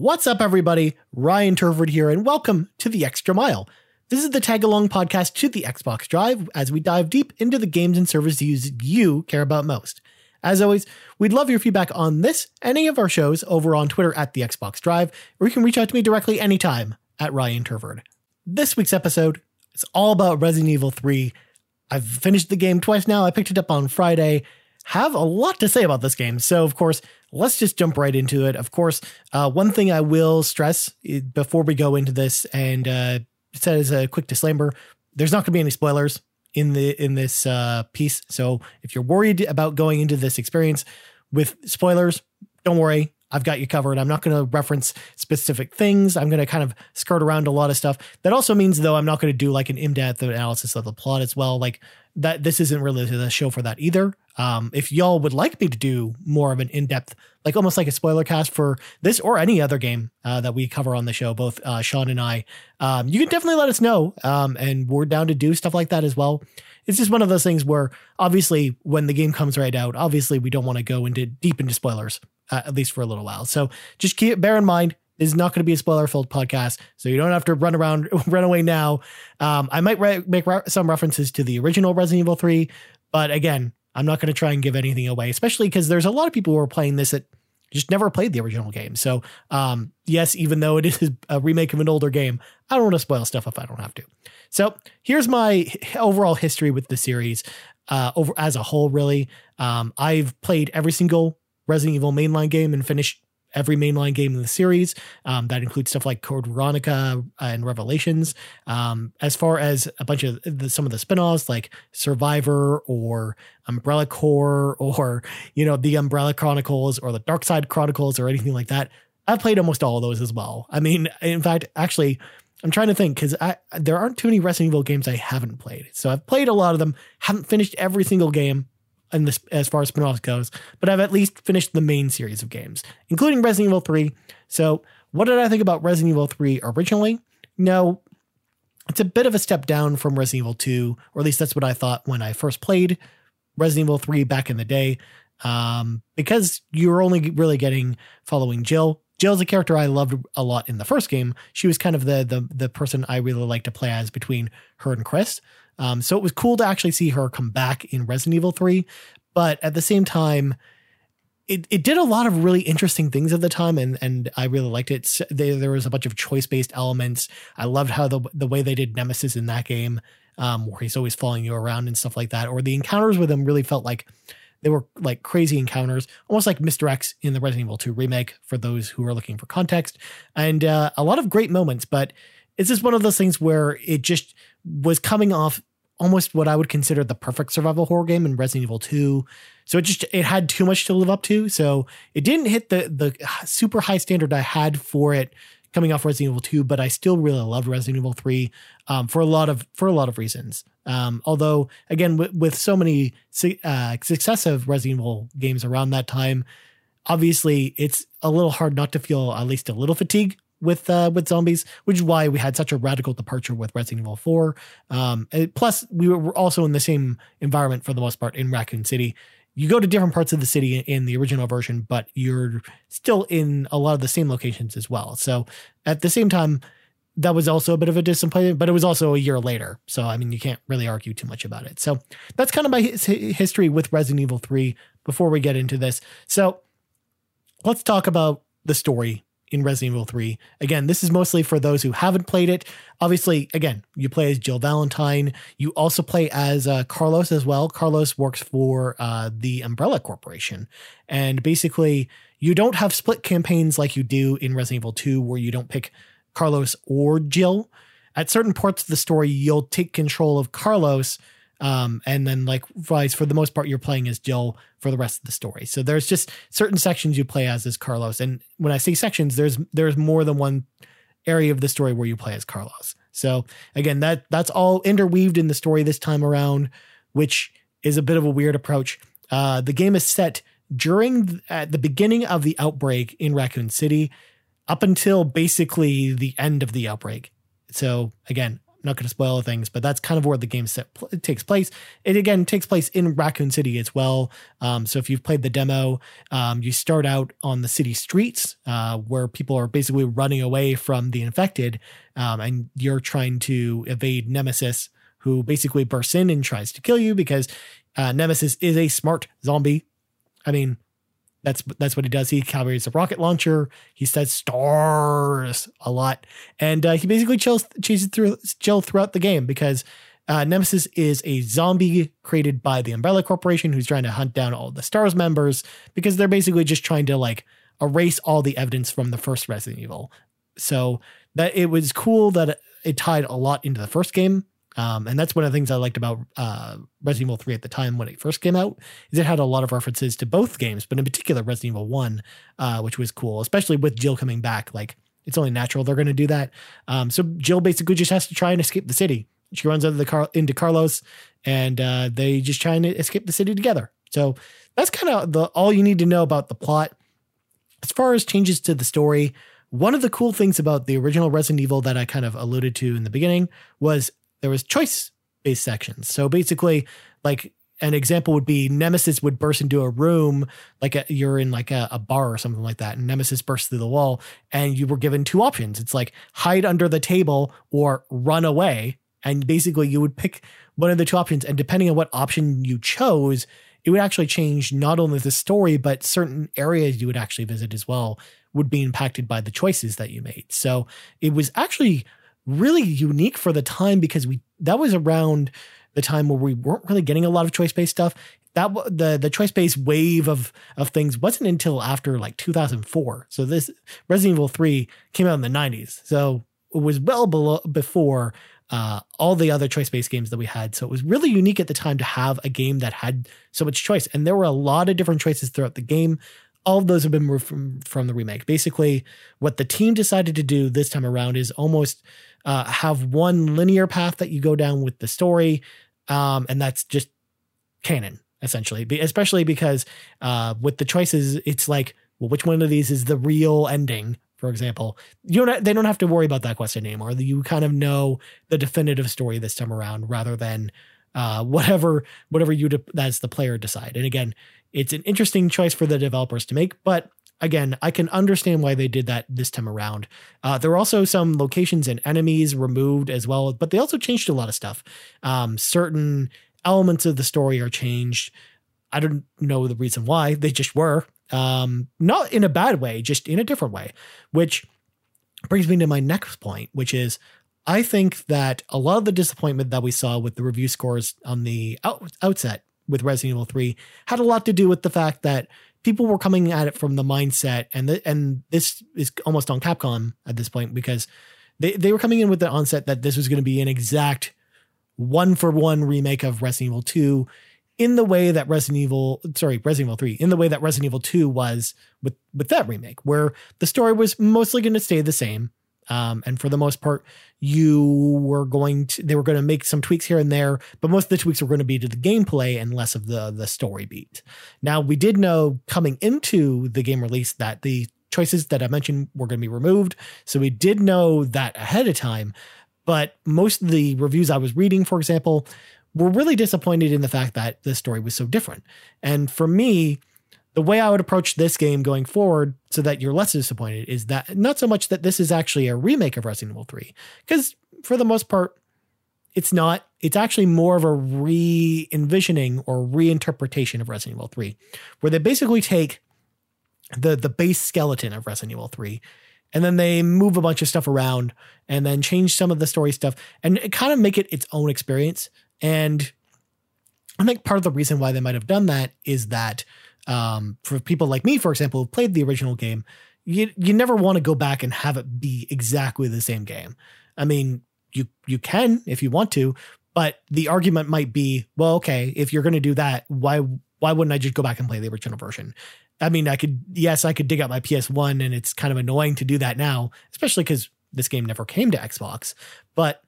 What's up, everybody? Ryan Turford here, and welcome to The Extra Mile. This is the tag-along podcast to the Xbox Drive as we dive deep into the games and services you care about most. As always, we'd love your feedback on this, any of our shows, over on Twitter at the Xbox Drive, or you can reach out to me directly anytime at Ryan Turford. This week's episode is all about Resident Evil 3. I've finished the game twice now. I picked it up on Friday. Have a lot to say about this game. So, of course, let's just jump right into it. Of course, one thing I will stress before we go into this, and said as a quick disclaimer, there's not going to be any spoilers in this piece. So if you're worried about going into this experience with spoilers, don't worry. I've got you covered. I'm not going to reference specific things. I'm going to kind of skirt around a lot of stuff. That also means, though, I'm not going to do like an in-depth analysis of the plot as well. Like that, this isn't really the show for that either. If y'all would like me to do more of an in-depth, like almost like a spoiler cast for this or any other game that we cover on the show, both Sean and I, you can definitely let us know. And we're down to do stuff like that as well. It's just one of those things where obviously when the game comes right out, obviously we don't want to go into deep into spoilers. At least for a little while. So just bear in mind, this is not going to be a spoiler-filled podcast, so you don't have to run away now. I might make some references to the original Resident Evil 3, but again, I'm not going to try and give anything away, especially because there's a lot of people who are playing this that just never played the original game. So yes, even though it is a remake of an older game, I don't want to spoil stuff if I don't have to. So here's my overall history with the series over as a whole, really. I've played every single Resident Evil mainline game and finished every mainline game in the series. That includes stuff like Code Veronica and Revelations. As far as a bunch of some of the spinoffs like Survivor or Umbrella Corp or, you know, the Umbrella Chronicles or the Dark Side Chronicles or anything like that, I've played almost all of those as well. I mean, in fact, actually, I'm trying to think because there aren't too many Resident Evil games I haven't played. So I've played a lot of them, haven't finished every single game. And this, as far as spinoffs goes, but I've at least finished the main series of games, including Resident Evil 3. So what did I think about Resident Evil 3 originally? No, it's a bit of a step down from Resident Evil 2, or at least that's what I thought when I first played Resident Evil 3 back in the day, because you're only really following Jill. Jill's a character I loved a lot in the first game. She was kind of the person I really liked to play as between her and Chris. So it was cool to actually see her come back in Resident Evil 3. But at the same time, it did a lot of really interesting things at the time. And I really liked it. So there was a bunch of choice-based elements. I loved how the way they did Nemesis in that game, where he's always following you around and stuff like that. Or the encounters with him really felt like they were like crazy encounters, almost like Mr. X in the Resident Evil 2 remake for those who are looking for context. And a lot of great moments. But it's just one of those things where it just was coming off almost what I would consider the perfect survival horror game in Resident Evil 2. So it had too much to live up to. So it didn't hit the super high standard I had for it coming off Resident Evil 2, but I still really loved Resident Evil 3 for a lot of reasons. Although again, with so many successive Resident Evil games around that time, obviously it's a little hard not to feel at least a little fatigue with zombies, which is why we had such a radical departure with Resident Evil 4. Plus, we were also in the same environment for the most part in Raccoon City. You go to different parts of the city in the original version, but you're still in a lot of the same locations as well. So at the same time, that was also a bit of a disappointment, but it was also a year later. So, I mean, you can't really argue too much about it. So that's kind of my history with Resident Evil 3 before we get into this. So let's talk about the story in Resident Evil 3. Again, this is mostly for those who haven't played it. Obviously, again, you play as Jill Valentine. You also play as Carlos as well. Carlos works for the Umbrella Corporation. And basically, you don't have split campaigns like you do in Resident Evil 2, where you don't pick Carlos or Jill. At certain parts of the story, you'll take control of Carlos, and then likewise, for the most part, you're playing as Jill for the rest of the story. So there's just certain sections you play as Carlos. And when I say sections, there's more than one area of the story where you play as Carlos. So again, that's all interweaved in the story this time around, which is a bit of a weird approach. The game is set at the beginning of the outbreak in Raccoon City up until basically the end of the outbreak. So again, not going to spoil things, but that's kind of where the game takes place. It again takes place in Raccoon City as well. So if you've played the demo, you start out on the city streets where people are basically running away from the infected, and you're trying to evade Nemesis, who basically bursts in and tries to kill you because Nemesis is a smart zombie. I mean, that's what he does. He calibrates a rocket launcher. He says stars a lot. And he basically chases through Jill throughout the game because Nemesis is a zombie created by the Umbrella Corporation who's trying to hunt down all the STARS members because they're basically just trying to like erase all the evidence from the first Resident Evil. So that it was cool that it tied a lot into the first game. And that's one of the things I liked about Resident Evil 3 at the time when it first came out, is it had a lot of references to both games, but in particular Resident Evil 1, which was cool, especially with Jill coming back. Like, it's only natural they're going to do that. So Jill basically just has to try and escape the city. She runs into Carlos, and they just try and escape the city together. So that's kind of all you need to know about the plot. As far as changes to the story, one of the cool things about the original Resident Evil that I kind of alluded to in the beginning was there was choice-based sections. So basically, like, an example would be Nemesis would burst into a room, like you're in like a bar or something like that, and Nemesis bursts through the wall, and you were given two options. It's like hide under the table or run away. And basically, you would pick one of the two options, and depending on what option you chose, it would actually change not only the story, but certain areas you would actually visit as well would be impacted by the choices that you made. So it was actually really unique for the time because that was around the time where we weren't really getting a lot of choice-based stuff. That the choice-based wave of things wasn't until after like 2004. So this Resident Evil 3 came out in the 90s. So it was well before all the other choice-based games that we had. So it was really unique at the time to have a game that had so much choice. And there were a lot of different choices throughout the game. All of those have been moved from the remake. Basically, what the team decided to do this time around is almost have one linear path that you go down with the story, and that's just canon, essentially. Especially because with the choices, it's like, well, which one of these is the real ending? For example, they don't have to worry about that question anymore. You kind of know the definitive story this time around, rather than whatever you as the player decide. And again, it's an interesting choice for the developers to make, but again, I can understand why they did that this time around. There were also some locations and enemies removed as well, but they also changed a lot of stuff. Certain elements of the story are changed. I don't know the reason why. They just were. Not in a bad way, just in a different way, which brings me to my next point, which is I think that a lot of the disappointment that we saw with the review scores on the outset with Resident Evil 3 had a lot to do with the fact that people were coming at it from the mindset, and this is almost on Capcom at this point, because they were coming in with the onset that this was going to be an exact one-for-one remake of Resident Evil 2 in the way that Resident Evil 3, in the way that Resident Evil 2 was with that remake, where the story was mostly going to stay the same. And for the most part, they were going to make some tweaks here and there, but most of the tweaks were going to be to the gameplay and less of the story beat. Now, we did know coming into the game release that the choices that I mentioned were going to be removed. So we did know that ahead of time, but most of the reviews I was reading, for example, were really disappointed in the fact that the story was so different. And for me, the way I would approach this game going forward so that you're less disappointed is that not so much that this is actually a remake of Resident Evil 3, because for the most part, it's not. It's actually more of a re-envisioning or reinterpretation of Resident Evil 3, where they basically take the base skeleton of Resident Evil 3, and then they move a bunch of stuff around and then change some of the story stuff and kind of make it its own experience. And I think part of the reason why they might have done that is that for people like me, for example, who played the original game, you never want to go back and have it be exactly the same game. I mean, you can if you want to, but the argument might be, well, okay, if you're going to do that, why wouldn't I just go back and play the original version? I mean, I could dig out my PS1, and it's kind of annoying to do that now, especially because this game never came to Xbox. But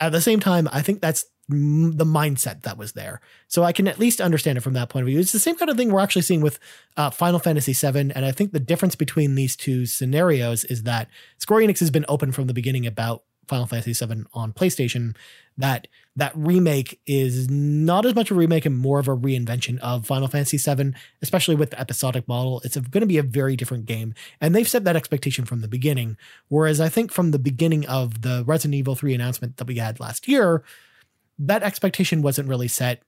at the same time, I think that's the mindset that was there. So I can at least understand it from that point of view. It's the same kind of thing we're actually seeing with Final Fantasy VII. And I think the difference between these two scenarios is that Square Enix has been open from the beginning about Final Fantasy VII on PlayStation, that remake is not as much a remake and more of a reinvention of Final Fantasy VII, especially with the episodic model. It's going to be a very different game. And they've set that expectation from the beginning. Whereas I think from the beginning of the Resident Evil 3 announcement that we had last year, that expectation wasn't really set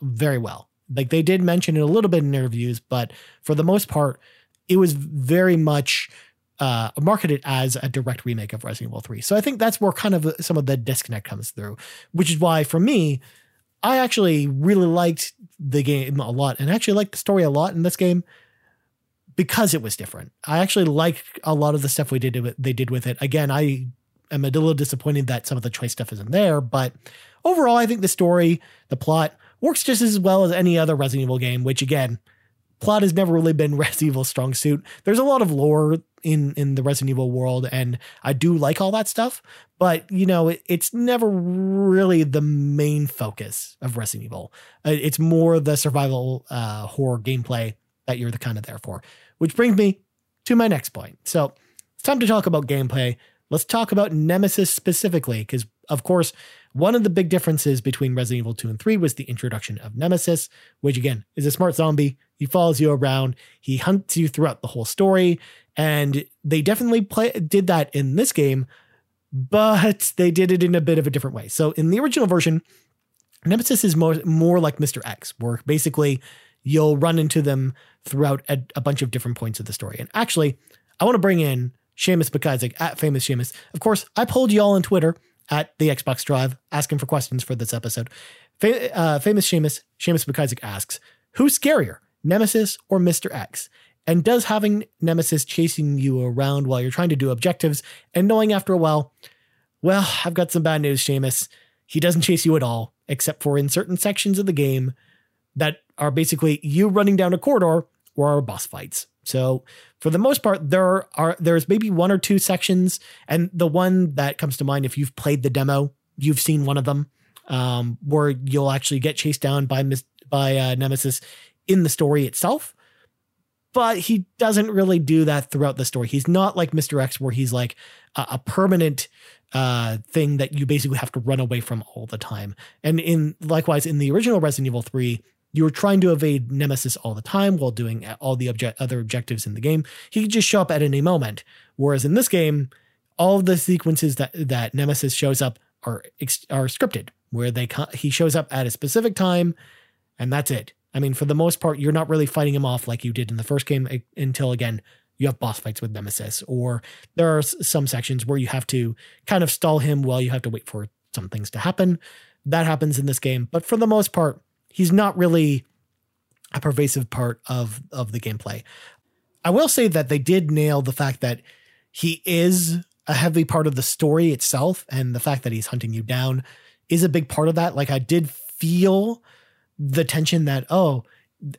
very well. Like, they did mention it a little bit in interviews, but for the most part, it was very much marketed as a direct remake of Resident Evil 3. So I think that's where kind of some of the disconnect comes through, which is why for me, I actually really liked the game a lot and actually liked the story a lot in this game because it was different. I actually liked a lot of the stuff they did with it. Again, I am a little disappointed that some of the choice stuff isn't there, but overall, I think the story, the plot, works just as well as any other Resident Evil game, which, again, plot has never really been Resident Evil's strong suit. There's a lot of lore in the Resident Evil world, and I do like all that stuff, but, you know, it's never really the main focus of Resident Evil. It's more the survival horror gameplay that you're the kind of there for, which brings me to my next point. So it's time to talk about gameplay. Let's talk about Nemesis specifically, because, of course, one of the big differences between Resident Evil 2 and 3 was the introduction of Nemesis, which, again, is a smart zombie. He follows you around. He hunts you throughout the whole story. And they definitely did that in this game, but they did it in a bit of a different way. So in the original version, Nemesis is more like Mr. X, where basically you'll run into them throughout a bunch of different points of the story. And actually, I want to bring in Seumas MacIsaac, at Famous Seumas. Of course, I polled y'all on Twitter at the Xbox Drive, asking for questions for this episode. Famous Seumas MacIsaac asks, who's scarier, Nemesis or Mr. X? And does having Nemesis chasing you around while you're trying to do objectives and knowing after a while, well, I've got some bad news, Seumas. He doesn't chase you at all, except for in certain sections of the game that are basically you running down a corridor or are boss fights. So for the most part, there's maybe one or two sections, and the one that comes to mind, if you've played the demo, you've seen one of them, where you'll actually get chased down by Nemesis in the story itself. But he doesn't really do that throughout the story. He's not like Mr. X, where he's like a permanent thing that you basically have to run away from all the time. And likewise in the original Resident Evil 3, you were trying to evade Nemesis all the time while doing all the other objectives in the game. He could just show up at any moment. Whereas in this game, all of the sequences that Nemesis shows up are scripted, where he shows up at a specific time, and that's it. I mean, for the most part, you're not really fighting him off like you did in the first game until, again, you have boss fights with Nemesis, or there are some sections where you have to kind of stall him while you have to wait for some things to happen. That happens in this game. But for the most part, he's not really a pervasive part of the gameplay. I will say that they did nail the fact that he is a heavy part of the story itself, and the fact that he's hunting you down is a big part of that. Like, I did feel the tension that, oh,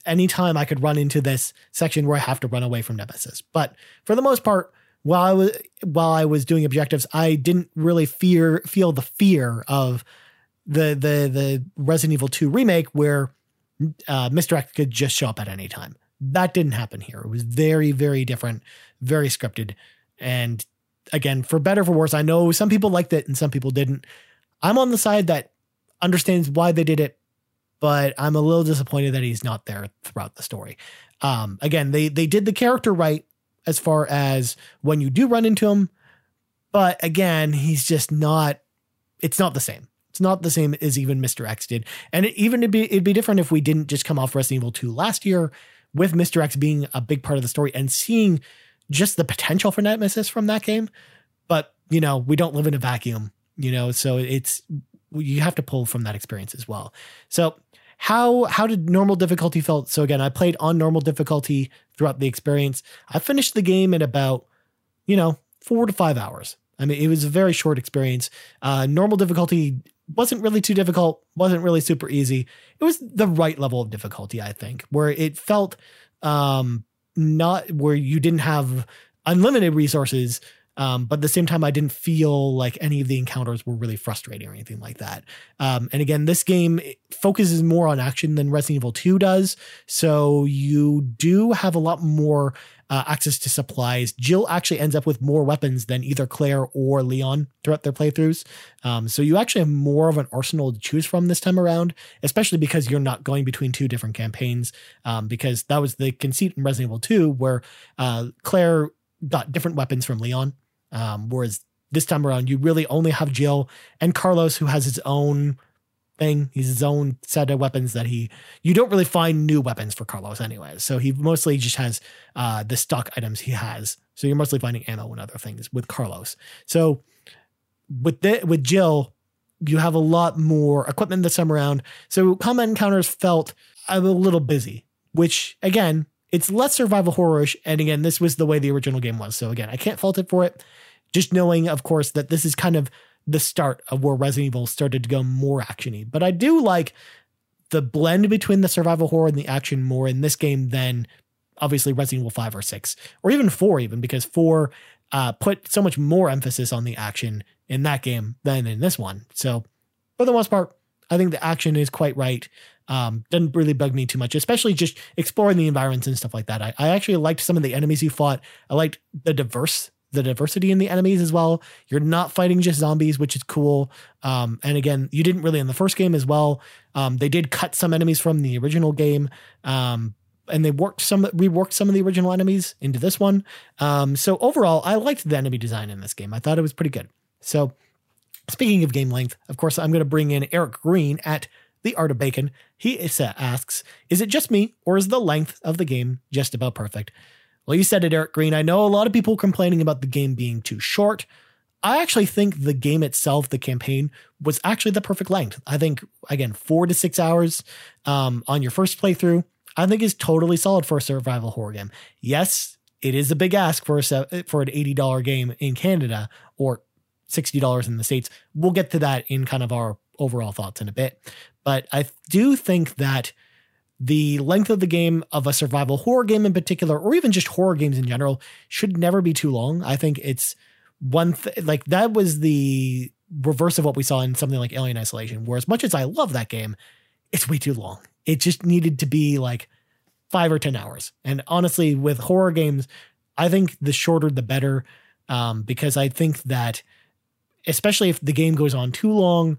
anytime I could run into this section where I have to run away from Nemesis. But for the most part, while I was doing objectives, I didn't really feel the fear of the Resident Evil 2 remake, where Mr. X could just show up at any time. That didn't happen here. It was very, very different, very scripted. And again, for better or for worse, I know some people liked it and some people didn't. I'm on the side that understands why they did it, but I'm a little disappointed that he's not there throughout the story. Again, they did the character right as far as when you do run into him, but again, he's just not, it's not the same. It's not the same as even Mr. X did. And it'd be different if we didn't just come off Resident Evil 2 last year with Mr. X being a big part of the story and seeing just the potential for Nemesis from that game. But, you know, we don't live in a vacuum, you know, so you have to pull from that experience as well. So how did normal difficulty feel? So again, I played on normal difficulty throughout the experience. I finished the game in about, 4 to 5 hours. I mean, it was a very short experience. Normal difficulty wasn't really too difficult, wasn't really super easy. It was the right level of difficulty, I think, where it felt not where you didn't have unlimited resources, But at the same time, I didn't feel like any of the encounters were really frustrating or anything like that. And again, this game focuses more on action than Resident Evil 2 does. So you do have a lot more access to supplies. Jill actually ends up with more weapons than either Claire or Leon throughout their playthroughs. So you actually have more of an arsenal to choose from this time around, especially because you're not going between two different campaigns, because that was the conceit in Resident Evil 2 where Claire got different weapons from Leon. Whereas this time around, you really only have Jill and Carlos, who has his own thing. He's his own set of weapons that you don't really find new weapons for Carlos anyway. So he mostly just has the stock items he has. So you're mostly finding ammo and other things with Carlos. So with Jill, you have a lot more equipment this time around. So combat encounters felt a little busy, which again, it's less survival horror-ish. And again, this was the way the original game was. So again, I can't fault it for it. Just knowing, of course, that this is kind of the start of where Resident Evil started to go more action-y. But I do like the blend between the survival horror and the action more in this game than obviously Resident Evil 5 or 6, or even 4 even, because 4 put so much more emphasis on the action in that game than in this one. So for the most part, I think the action is quite right. Doesn't really bug me too much, especially just exploring the environments and stuff like that. I actually liked some of the enemies you fought. I liked the diversity in the enemies as well. You're not fighting just zombies, which is cool. And again, you didn't really in the first game as well. They did cut some enemies from the original game. And they reworked some of the original enemies into this one. So overall, I liked the enemy design in this game. I thought it was pretty good. So speaking of game length, of course, I'm going to bring in Eric Green at The Art of Bacon. He asks, is it just me or is the length of the game just about perfect? Well, you said it, Eric Green. I know a lot of people complaining about the game being too short. I actually think the game itself, the campaign, was actually the perfect length. I think, again, 4 to 6 hours on your first playthrough, I think is totally solid for a survival horror game. Yes, it is a big ask for an $80 game in Canada or $60 in the States. We'll get to that in kind of our overall thoughts in a bit. But I do think that the length of the game, of a survival horror game in particular, or even just horror games in general, should never be too long. I think it's like that was the reverse of what we saw in something like Alien Isolation, where as much as I love that game, it's way too long. It just needed to be like 5 or 10 hours. And honestly, with horror games, I think the shorter the better, because I think that especially if the game goes on too long,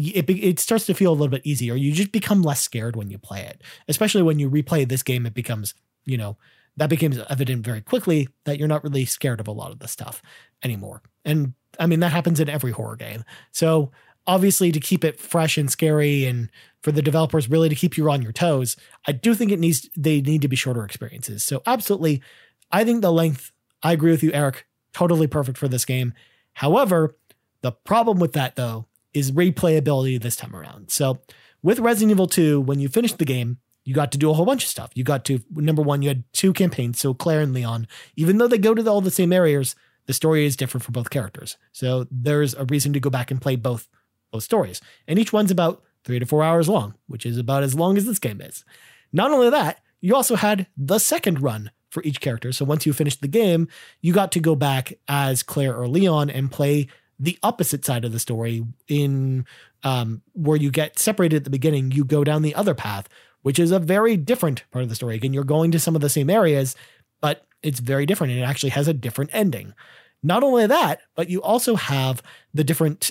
it starts to feel a little bit easier. You just become less scared when you play it, especially when you replay this game. It becomes, that becomes evident very quickly that you're not really scared of a lot of the stuff anymore. And I mean, that happens in every horror game. So obviously to keep it fresh and scary and for the developers really to keep you on your toes, I do think they need to be shorter experiences. So absolutely. I think the length, I agree with you, Eric, totally perfect for this game. However, the problem with that though, is replayability this time around. So with Resident Evil 2, when you finished the game, you got to do a whole bunch of stuff. You got to, number one, you had two campaigns. So Claire and Leon, even though they go to all the same areas, the story is different for both characters. So there's a reason to go back and play both stories. And each one's about 3 to 4 hours long, which is about as long as this game is. Not only that, you also had the second run for each character. So once you finished the game, you got to go back as Claire or Leon and play the opposite side of the story in where you get separated at the beginning. You go down the other path, which is a very different part of the story. Again, you're going to some of the same areas, but it's very different. And it actually has a different ending. Not only that, but you also have the different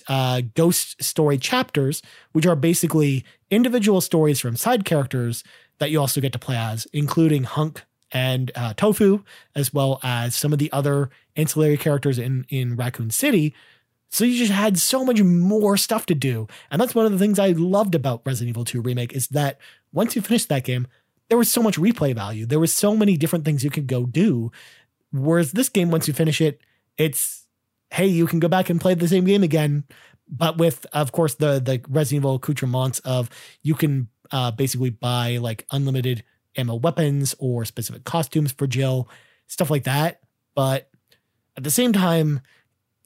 ghost story chapters, which are basically individual stories from side characters that you also get to play as, including Hunk and Tofu, as well as some of the other ancillary characters in Raccoon City. So you just had so much more stuff to do. And that's one of the things I loved about Resident Evil 2 Remake is that once you finished that game, there was so much replay value. There was so many different things you could go do. Whereas this game, once you finish it, it's, hey, you can go back and play the same game again. But with, of course, the Resident Evil accoutrements of you can basically buy like unlimited ammo weapons or specific costumes for Jill, stuff like that. But at the same time,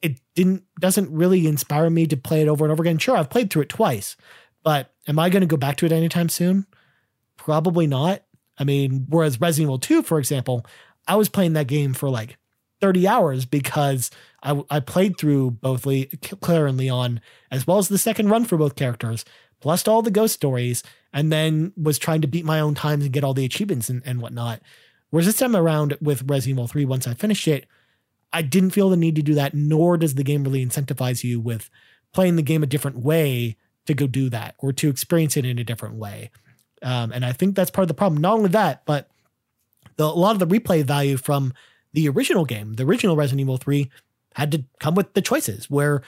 it doesn't really inspire me to play it over and over again. Sure, I've played through it twice, but am I going to go back to it anytime soon? Probably not. I mean, whereas Resident Evil 2, for example, I was playing that game for like 30 hours because I played through both Claire and Leon, as well as the second run for both characters, plus all the ghost stories, and then was trying to beat my own times and get all the achievements and whatnot. Whereas this time around with Resident Evil 3, once I finished it, I didn't feel the need to do that, nor does the game really incentivize you with playing the game a different way to go do that or to experience it in a different way. And I think that's part of the problem. Not only that, but a lot of the replay value from the original game, the original Resident Evil 3, had to come with the choices, where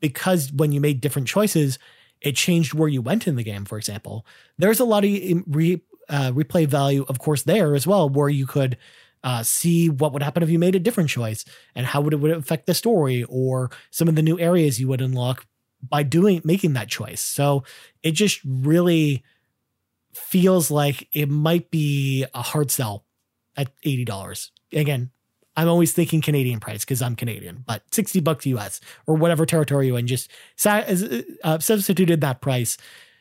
because when you made different choices, it changed where you went in the game, for example. There's a lot of replay value, of course, there as well, where you could see what would happen if you made a different choice and how would it affect the story or some of the new areas you would unlock by making that choice. So it just really feels like it might be a hard sell at $80. Again, I'm always thinking Canadian price because I'm Canadian, but $60 US or whatever territory you're in, just substituted that price.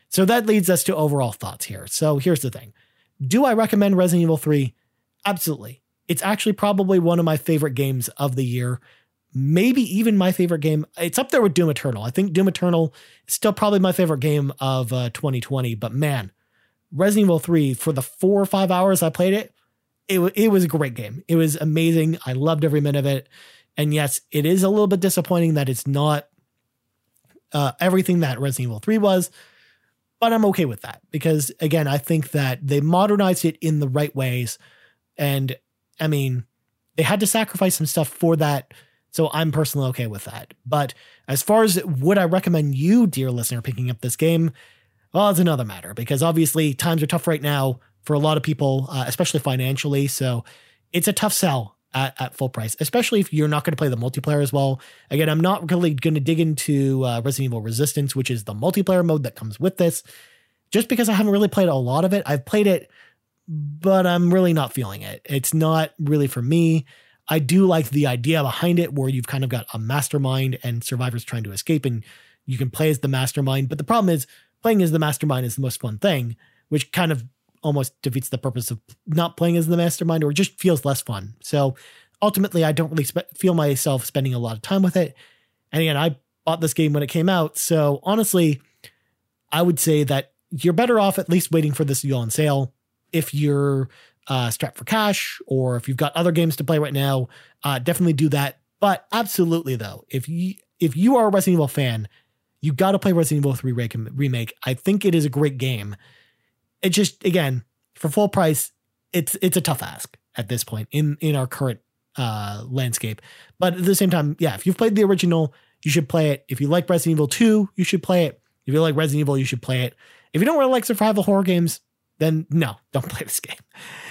So that leads us to overall thoughts here. So here's the thing. Do I recommend Resident Evil 3? Absolutely. It's actually probably one of my favorite games of the year. Maybe even my favorite game. It's up there with Doom Eternal. I think Doom Eternal is still probably my favorite game of 2020, but man, Resident Evil 3, for the 4 or 5 hours I played it, it was a great game. It was amazing. I loved every minute of it. And yes, it is a little bit disappointing that it's not everything that Resident Evil 3 was, but I'm okay with that because, again, I think that they modernized it in the right ways. And I mean, they had to sacrifice some stuff for that. So I'm personally okay with that. But as far as would I recommend you, dear listener, picking up this game? Well, it's another matter because obviously times are tough right now for a lot of people, especially financially. So it's a tough sell at full price, especially if you're not going to play the multiplayer as well. Again, I'm not really going to dig into Resident Evil Resistance, which is the multiplayer mode that comes with this, just because I haven't really played a lot of it. I've played it, but I'm really not feeling it. It's not really for me. I do like the idea behind it where you've kind of got a mastermind and survivors trying to escape and you can play as the mastermind. But the problem is playing as the mastermind is the most fun thing, which kind of almost defeats the purpose of not playing as the mastermind, or just feels less fun. So ultimately I don't really feel myself spending a lot of time with it. And again, I bought this game when it came out. So honestly, I would say that you're better off at least waiting for this to go on sale. If you're strapped for cash or if you've got other games to play right now, definitely do that. But absolutely though, if you are a Resident Evil fan, you got to play Resident Evil 3 Remake. I think it is a great game. It just, again, for full price, it's a tough ask at this point in our current landscape. But at the same time, yeah, if you've played the original, you should play it. If you like Resident Evil 2, you should play it. If you like Resident Evil, you should play it. If you don't really like survival horror games, then no, don't play this game.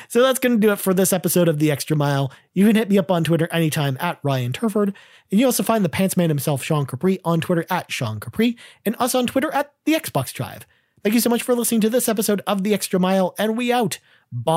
So that's going to do it for this episode of The Extra Mile. You can hit me up on Twitter anytime at Ryan Turford. And you also find the pants man himself, Sean Capri, on Twitter at Sean Capri, and us on Twitter at The Xbox Drive. Thank you so much for listening to this episode of The Extra Mile, and we out. Bye.